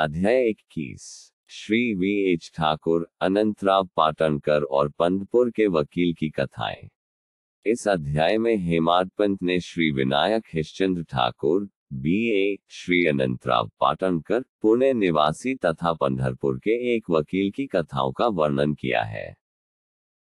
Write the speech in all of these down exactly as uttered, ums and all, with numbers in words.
अध्याय इक्कीस। Shri V H Thakur, Anantrao Patankar और पंतपुर के वकील की कथाएं। इस अध्याय में हेमाडपंत ने श्री विनायक हिशचंद्र ठाकुर बी ए, श्री अनंतराव पाटनकर पुणे निवासी तथा पंढरपुर के एक वकील की कथाओं का वर्णन किया है।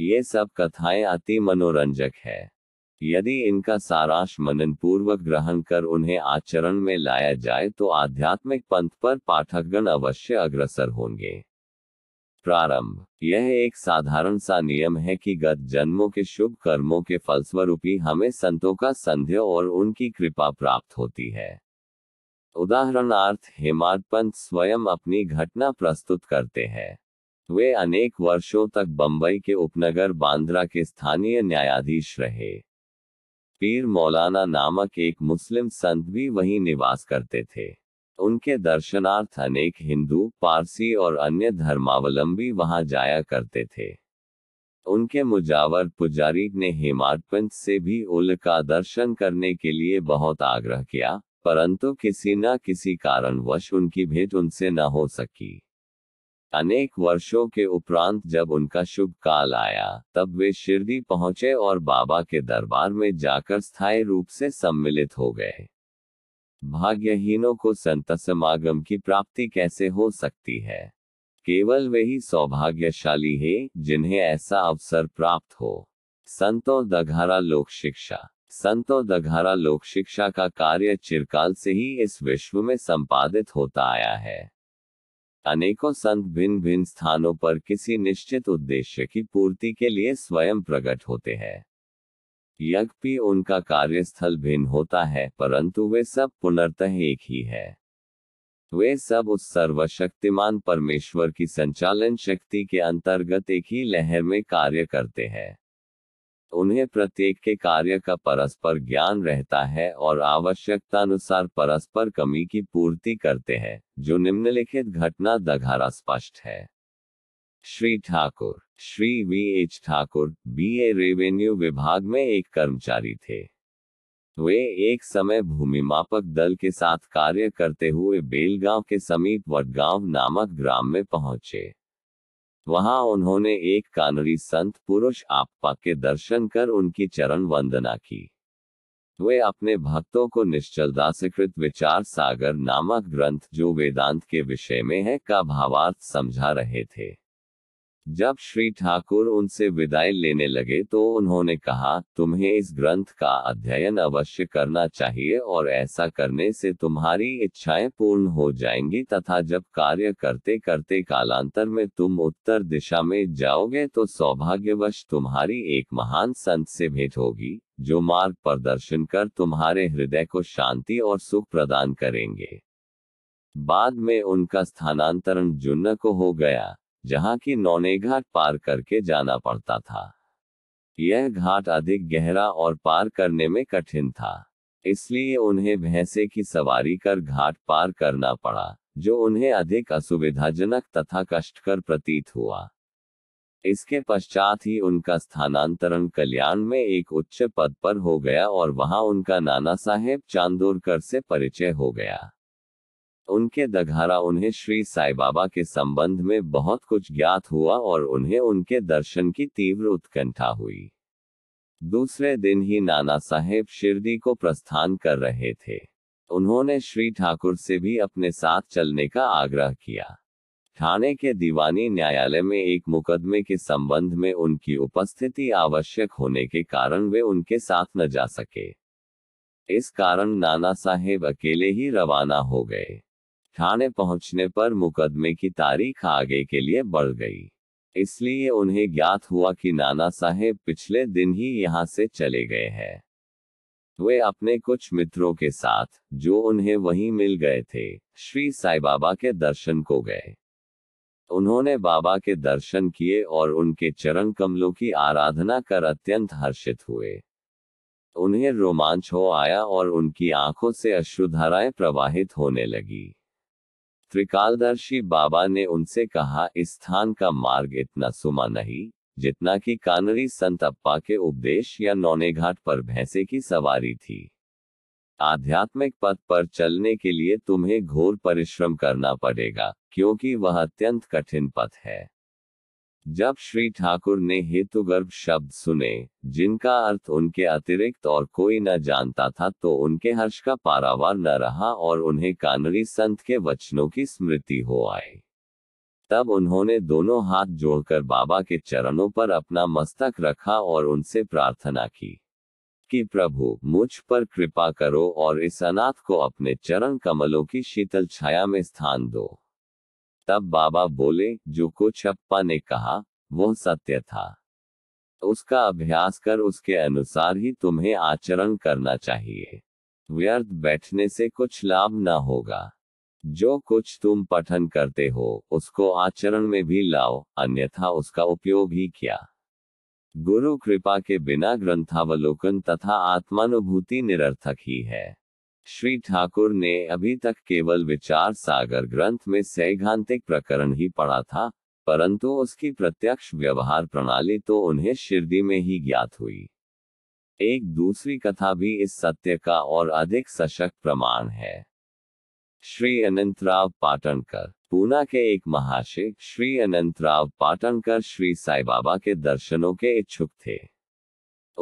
ये सब कथाएं अति मनोरंजक है। यदि इनका सारांश मनन पूर्वक ग्रहण कर उन्हें आचरण में लाया जाए तो आध्यात्मिक पंथ पर पाठकगण अवश्य अग्रसर होंगे। प्रारंभ। यह एक साधारण सा नियम है कि गत जन्मों के शुभ कर्मों के फलस्वरूप ही हमें संतों का संदेह और उनकी कृपा प्राप्त होती है। उदाहरणार्थ हेमाडपंत स्वयं अपनी घटना प्रस्तुत करते हैं। वे अनेक वर्षों तक बंबई के उपनगर बांद्रा के स्थानीय न्यायाधीश रहे। पीर मौलाना नामक एक मुस्लिम संत भी वहीं निवास करते थे। उनके दर्शनार्थ अनेक हिंदू, पारसी और अन्य धर्मावलंबी वहां जाया करते थे। उनके मुजावर पुजारी ने हेमाडपंत से भी उल का दर्शन करने के लिए बहुत आग्रह किया, परंतु किसी न किसी कारणवश उनकी भेंट उनसे न हो सकी। अनेक वर्षों के उपरांत जब उनका शुभ काल आया, तब वे शिरडी पहुंचे और बाबा के दरबार में जाकर स्थायी रूप से सम्मिलित हो गए। भाग्यहीनों को संत समागम की प्राप्ति कैसे हो सकती है? केवल वे ही सौभाग्यशाली हैं, जिन्हें ऐसा अवसर प्राप्त हो। संतों दघारा लोक शिक्षा। संतों दघारा लोक शिक्षा का कार्य चिरकाल से ही इस विश्व में संपादित होता आया है। अनेकों संत भिन्न भिन्न स्थानों पर किसी निश्चित उद्देश्य की पूर्ति के लिए स्वयं प्रकट होते हैं। यद्यपि उनका कार्यस्थल भिन्न होता है, परंतु वे सब पुनर्तः एक ही है। वे सब उस सर्वशक्तिमान परमेश्वर की संचालन शक्ति के अंतर्गत एक ही लहर में कार्य करते हैं। उन्हें प्रत्येक के कार्य का परस्पर ज्ञान रहता है और आवश्यकतानुसार परस्पर कमी की पूर्ति करते हैं, जो निम्नलिखित घटना दघारा स्पष्ट है। Shri Thakur, Shri V H Thakur B A revenue विभाग में एक कर्मचारी थे। वे एक समय भूमिमापक दल के साथ कार्य करते हुए बेलगांव के समीप वडगांव नामक ग्राम में पहुंचे। वहां उन्होंने एक कानरी संत पुरुष आपा के दर्शन कर उनकी चरण वंदना की। वे अपने भक्तों को निश्चल दासकृत विचार सागर नामक ग्रंथ, जो वेदांत के विषय में है, का भावार्थ समझा रहे थे। जब श्री ठाकुर उनसे विदाई लेने लगे तो उन्होंने कहा, तुम्हें इस ग्रंथ का अध्ययन अवश्य करना चाहिए और ऐसा करने से तुम्हारी इच्छाएं पूर्ण हो जाएंगी तथा जब कार्य करते करते कालांतर में तुम उत्तर दिशा में जाओगे तो सौभाग्यवश तुम्हारी एक महान संत से भेंट होगी, जो मार्ग प्रदर्शन कर तुम्हारे हृदय को शांति और सुख प्रदान करेंगे। बाद में उनका स्थानांतरण जुन्न को हो गया, जहाँ की नौने घाट पार करके जाना पड़ता था। यह घाट अधिक गहरा और पार करने में कठिन था, इसलिए उन्हें भैंसे की सवारी कर घाट पार करना पड़ा, जो उन्हें अधिक असुविधाजनक तथा कष्टकर प्रतीत हुआ। इसके पश्चात ही उनका स्थानांतरण कल्याण में एक उच्च पद पर हो गया और वहां उनका नानासाहेब चांदोरकर से परिचय हो गया। उनके दघारा उन्हें श्री साई बाबा के संबंध में बहुत कुछ ज्ञात हुआ और उन्हें उनके दर्शन की तीव्र उत्कंठा हुई। दूसरे दिन ही नाना साहेब शिरडी को प्रस्थान कर रहे थे। उन्होंने श्री ठाकुर से भी अपने साथ चलने का आग्रह किया। थाने के दीवानी न्यायालय में एक मुकदमे के संबंध में उनकी उपस्थिति आवश्यक होने के कारण वे उनके साथ न जा सके। इस कारण नाना साहेब अकेले ही रवाना हो गए। थाने पहुंचने पर मुकदमे की तारीख आगे के लिए बढ़ गई, इसलिए उन्हें ज्ञात हुआ कि नाना साहेब पिछले दिन ही यहां से चले गए हैं। वे अपने कुछ मित्रों के साथ, जो उन्हें वहीं मिल गए थे, श्री साई बाबा के दर्शन को गए। उन्होंने बाबा के दर्शन किए और उनके चरण कमलों की आराधना कर अत्यंत हर्षित हुए। उन्हें रोमांच हो आया और उनकी आंखों से अश्रुधाराएं प्रवाहित होने लगी। त्रिकालदर्शी बाबा ने उनसे कहा, इस स्थान का मार्ग इतना सुमा नहीं जितना कि कानरी संत अप्पा के उपदेश या नौनेघाट पर भैंसे की सवारी थी। आध्यात्मिक पथ पर चलने के लिए तुम्हें घोर परिश्रम करना पड़ेगा, क्योंकि वह अत्यंत कठिन पथ है। जब श्री ठाकुर ने हेतुगर्भ शब्द सुने, जिनका अर्थ उनके अतिरिक्त और कोई न जानता था, तो उनके हर्ष का पारावार न रहा और उन्हें कानरी संत के वचनों की स्मृति हो आई। तब उन्होंने दोनों हाथ जोड़कर बाबा के चरणों पर अपना मस्तक रखा और उनसे प्रार्थना की कि प्रभु, मुझ पर कृपा करो और इस अनाथ को अपने चरण कमलों की शीतल छाया में स्थान दो। तब बाबा बोले, जो कुछ अप्पा ने कहा वो सत्य था। उसका अभ्यास कर उसके अनुसार ही तुम्हें आचरण करना चाहिए। व्यर्थ बैठने से कुछ लाभ न होगा। जो कुछ तुम पठन करते हो उसको आचरण में भी लाओ, अन्यथा उसका उपयोग ही क्या। गुरु कृपा के बिना ग्रंथावलोकन तथा आत्मानुभूति निरर्थक ही है। श्री ठाकुर ने अभी तक केवल विचार सागर ग्रंथ में सैद्धांतिक प्रकरण ही पढ़ा था, परंतु उसकी प्रत्यक्ष व्यवहार प्रणाली तो उन्हें शिरडी में ही ज्ञात हुई। एक दूसरी कथा भी इस सत्य का और अधिक सशक्त प्रमाण है। श्री अनंतराव पाटनकर, पूना के एक महाशय श्री अनंतराव पाटनकर श्री साई बाबा के दर्शनों के इच्छुक थे।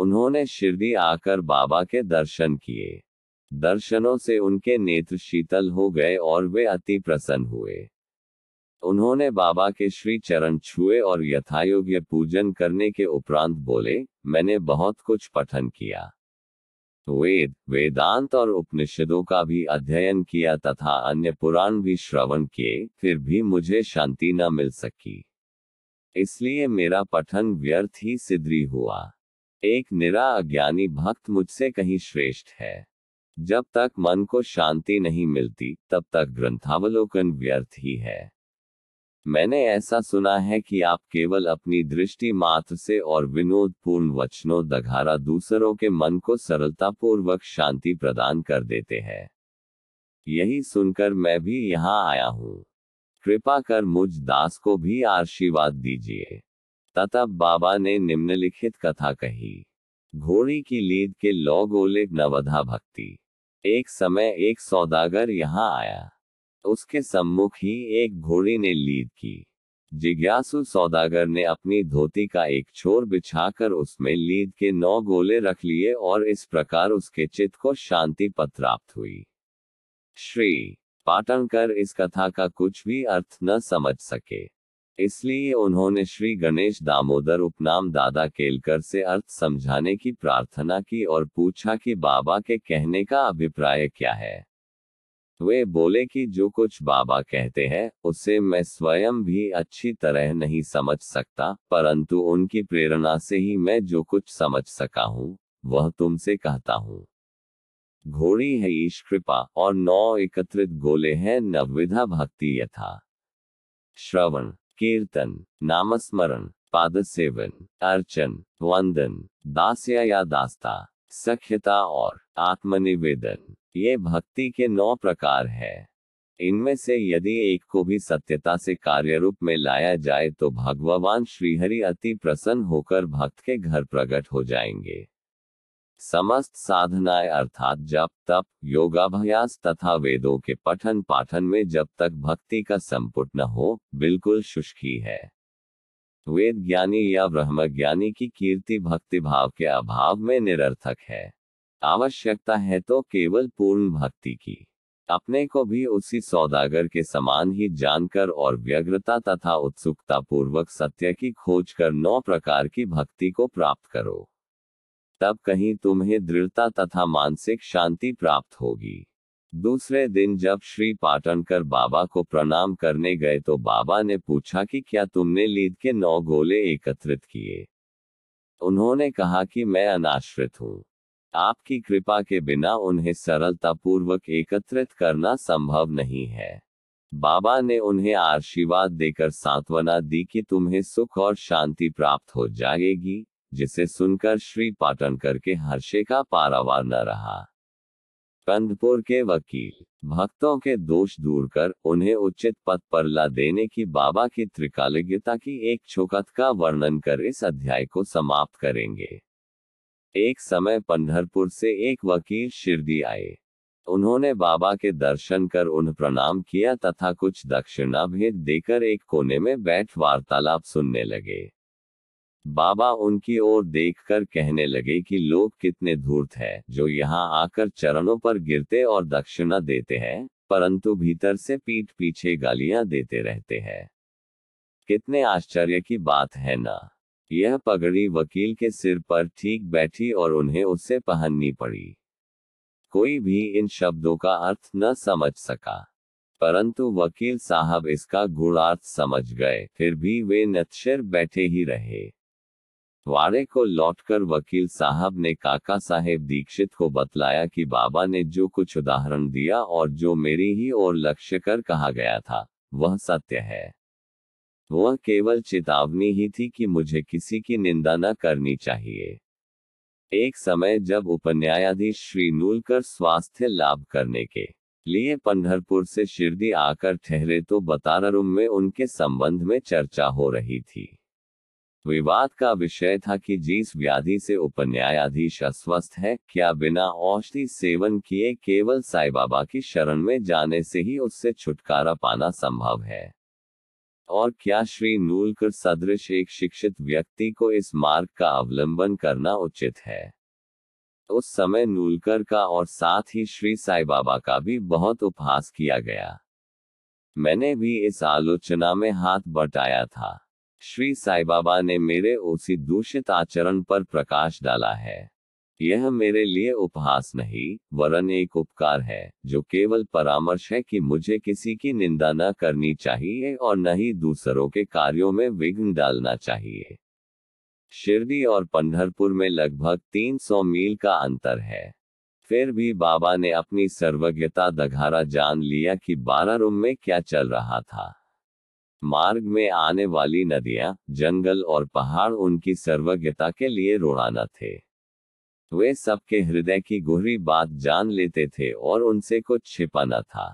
उन्होंने शिरडी आकर बाबा के दर्शन किए। दर्शनों से उनके नेत्र शीतल हो गए और वे अति प्रसन्न हुए। उन्होंने बाबा के श्री चरण छुए और यथायोग्य पूजन करने के उपरांत बोले, मैंने बहुत कुछ पठन किया। वेद, वेदांत और उपनिषदों का भी अध्ययन किया तथा अन्य पुराण भी श्रवण किए, फिर भी मुझे शांति न मिल सकी। इसलिए मेरा पठन व्यर्थ ही सिद्धि हुआ। एक निरा अज्ञानी भक्त मुझसे कहीं श्रेष्ठ है। जब तक मन को शांति नहीं मिलती तब तक ग्रंथावलोकन व्यर्थ ही है। मैंने ऐसा सुना है कि आप केवल अपनी दृष्टि मात्र से और विनोदपूर्ण वचनों दघारा दूसरों के मन को सरलतापूर्वक शांति प्रदान कर देते हैं। यही सुनकर मैं भी यहाँ आया हूँ। कृपा कर मुझ दास को भी आशीर्वाद दीजिए। तब बाबा ने निम्नलिखित कथा कही। घोड़ी की लीद के लौ गोले नवधा भक्ति। एक समय एक सौदागर यहाँ आया। उसके सम्मुख ही एक घोड़ी ने लीद की। जिज्ञासु सौदागर ने अपनी धोती का एक छोर बिछाकर उसमें लीद के नौ गोले रख लिए और इस प्रकार उसके चित्त को शांति प्राप्त हुई। श्री पाटनकर इस कथा का कुछ भी अर्थ न समझ सके, इसलिए उन्होंने श्री गणेश दामोदर उपनाम दादा केलकर से अर्थ समझाने की प्रार्थना की और पूछा कि बाबा के कहने का अभिप्राय क्या है। वे बोले कि जो कुछ बाबा कहते हैं उसे मैं स्वयं भी अच्छी तरह नहीं समझ सकता, परंतु उनकी प्रेरणा से ही मैं जो कुछ समझ सका हूँ वह तुमसे कहता हूँ। घोड़ी है ईश कृपा और नौ एकत्रित गोले हैं नवविधा भक्ति यथा श्रवण, कीर्तन, नामस्मरण, पाद सेवन, अर्चन, वंदन, दास्या या दास्ता, सख्यता और आत्मनिवेदन। ये भक्ति के नौ प्रकार हैं। इनमें से यदि एक को भी सत्यता से कार्यरूप में लाया जाए तो भगवान श्रीहरि अति प्रसन्न होकर भक्त के घर प्रकट हो जाएंगे। समस्त साधनाएं अर्थात जप, तप, योगाभ्यास तथा वेदों के पठन पाठन में जब तक भक्ति का संपुट न हो बिल्कुल शुष्क ही है। वेद ज्ञानी या ब्रह्म ज्ञानी की कीर्ति भक्ति भाव के अभाव में निरर्थक है। आवश्यकता है तो केवल पूर्ण भक्ति की। अपने को भी उसी सौदागर के समान ही जानकर और व्यग्रता तथा उत्सुकता पूर्वक सत्य की खोज कर नौ प्रकार की भक्ति को प्राप्त करो, तब कहीं तुम्हें दृढ़ता तथा मानसिक शांति प्राप्त होगी। दूसरे दिन जब श्री पाटनकर बाबा को प्रणाम करने गए तो बाबा ने पूछा कि क्या तुमने लीद के नौ गोले एकत्रित किए। उन्होंने कहा कि मैं अनाश्रित हूँ। आपकी कृपा के बिना उन्हें सरलतापूर्वक एकत्रित करना संभव नहीं है। बाबा ने उन्हें आशीर्वाद देकर सांत्वना दी कि तुम्हें सुख और शांति प्राप्त हो जाएगी, जिसे सुनकर श्री पाटनकर के हर्षे का पारावार न रहा। कंदपुर के वकील भक्तों के दोष दूर कर उन्हें उचित पद पर ला देने की बाबा की त्रिकालिकता की एक चौखट का वर्णन कर इस अध्याय को समाप्त करेंगे। एक समय पंढरपुर से एक वकील शिरडी आए। उन्होंने बाबा के दर्शन कर उन्हें प्रणाम किया तथा कुछ दक्षिणा भेंट देकर एक कोने में बैठ वार्तालाप सुनने लगे। बाबा उनकी ओर देखकर कहने लगे कि लोग कितने धूर्त हैं, जो यहाँ आकर चरणों पर गिरते और दक्षिणा देते हैं, परंतु भीतर से पीठ पीछे गालियां देते रहते हैं। कितने आश्चर्य की बात है ना। यह पगड़ी वकील के सिर पर ठीक बैठी और उन्हें उससे पहननी पड़ी। कोई भी इन शब्दों का अर्थ न समझ सका, परंतु वकील साहब इसका गूढ़ार्थ समझ गए। फिर भी वे नतशिर बैठे ही रहे। वारे को लौटकर वकील साहब ने काका साहेब दीक्षित को बतलाया कि बाबा ने जो कुछ उदाहरण दिया और जो मेरी ही ओर लक्ष्य कर कहा गया था वह सत्य है। वह केवल चेतावनी ही थी कि मुझे किसी की निंदा न करनी चाहिए। एक समय जब उपन्यायाधीश श्री नूलकर स्वास्थ्य लाभ करने के लिए पंढरपुर से शिरडी आकर ठहरे तो बतारारुम में उनके संबंध में चर्चा हो रही थी। विवाद का विषय था कि जिस व्याधि से उपन्यायाधीश अस्वस्थ है, क्या बिना औषधि सेवन किए केवल साईं बाबा की शरण में जाने से ही उससे छुटकारा पाना संभव है, और क्या श्री नूलकर सदृश एक शिक्षित व्यक्ति को इस मार्ग का अवलंबन करना उचित है। उस समय नूलकर का और साथ ही श्री साई बाबा का भी बहुत उपहास किया गया। मैंने भी इस आलोचना में हाथ बटाया था। श्री साई बाबा ने मेरे उसी दूषित आचरण पर प्रकाश डाला है। यह मेरे लिए उपहास नहीं वरन एक उपकार है, जो केवल परामर्श है कि मुझे किसी की निंदा न करनी चाहिए और न ही दूसरों के कार्यों में विघ्न डालना चाहिए। शिरडी और पंढरपुर में लगभग तीन सौ मील का अंतर है। फिर भी बाबा ने अपनी सर्वज्ञता दघारा जान लिया कि बारारुम में क्या चल रहा था। मार्ग में आने वाली नदियां, जंगल और पहाड़ उनकी सर्वज्ञता के लिए रोड़ाना थे। वे सबके हृदय की गहरी बात जान लेते थे और उनसे कुछ छिपाना था।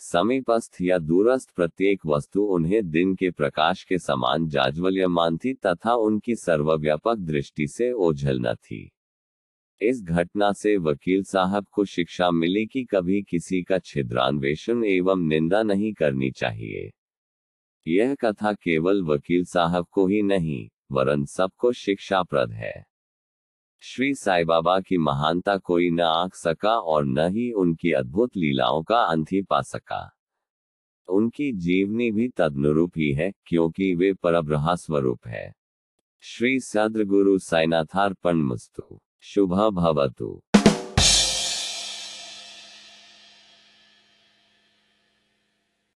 समीपस्थ या दूरस्थ प्रत्येक वस्तु उन्हें दिन के प्रकाश के समान जाज्वल्यमान थी तथा उनकी सर्वव्यापक दृष्टि से ओझलना थी। इस घटना से वकील साहब को शिक्षा मिली कि कभी किसी का छिद्रान्वेषण एवं निंदा नहीं करनी चाहिए। यह कथा केवल वकील साहब को ही नहीं वरन सबको शिक्षाप्रद है। श्री साई बाबा की महानता कोई न आंक सका और न ही उनकी अद्भुत लीलाओं का अंत ही पा सका। उनकी जीवनी भी तदनुरूप ही है, क्योंकि वे परब्रह्म स्वरूप है। श्री सद्गुरु साईनाथार्पणमस्तु। शुभ भवतु।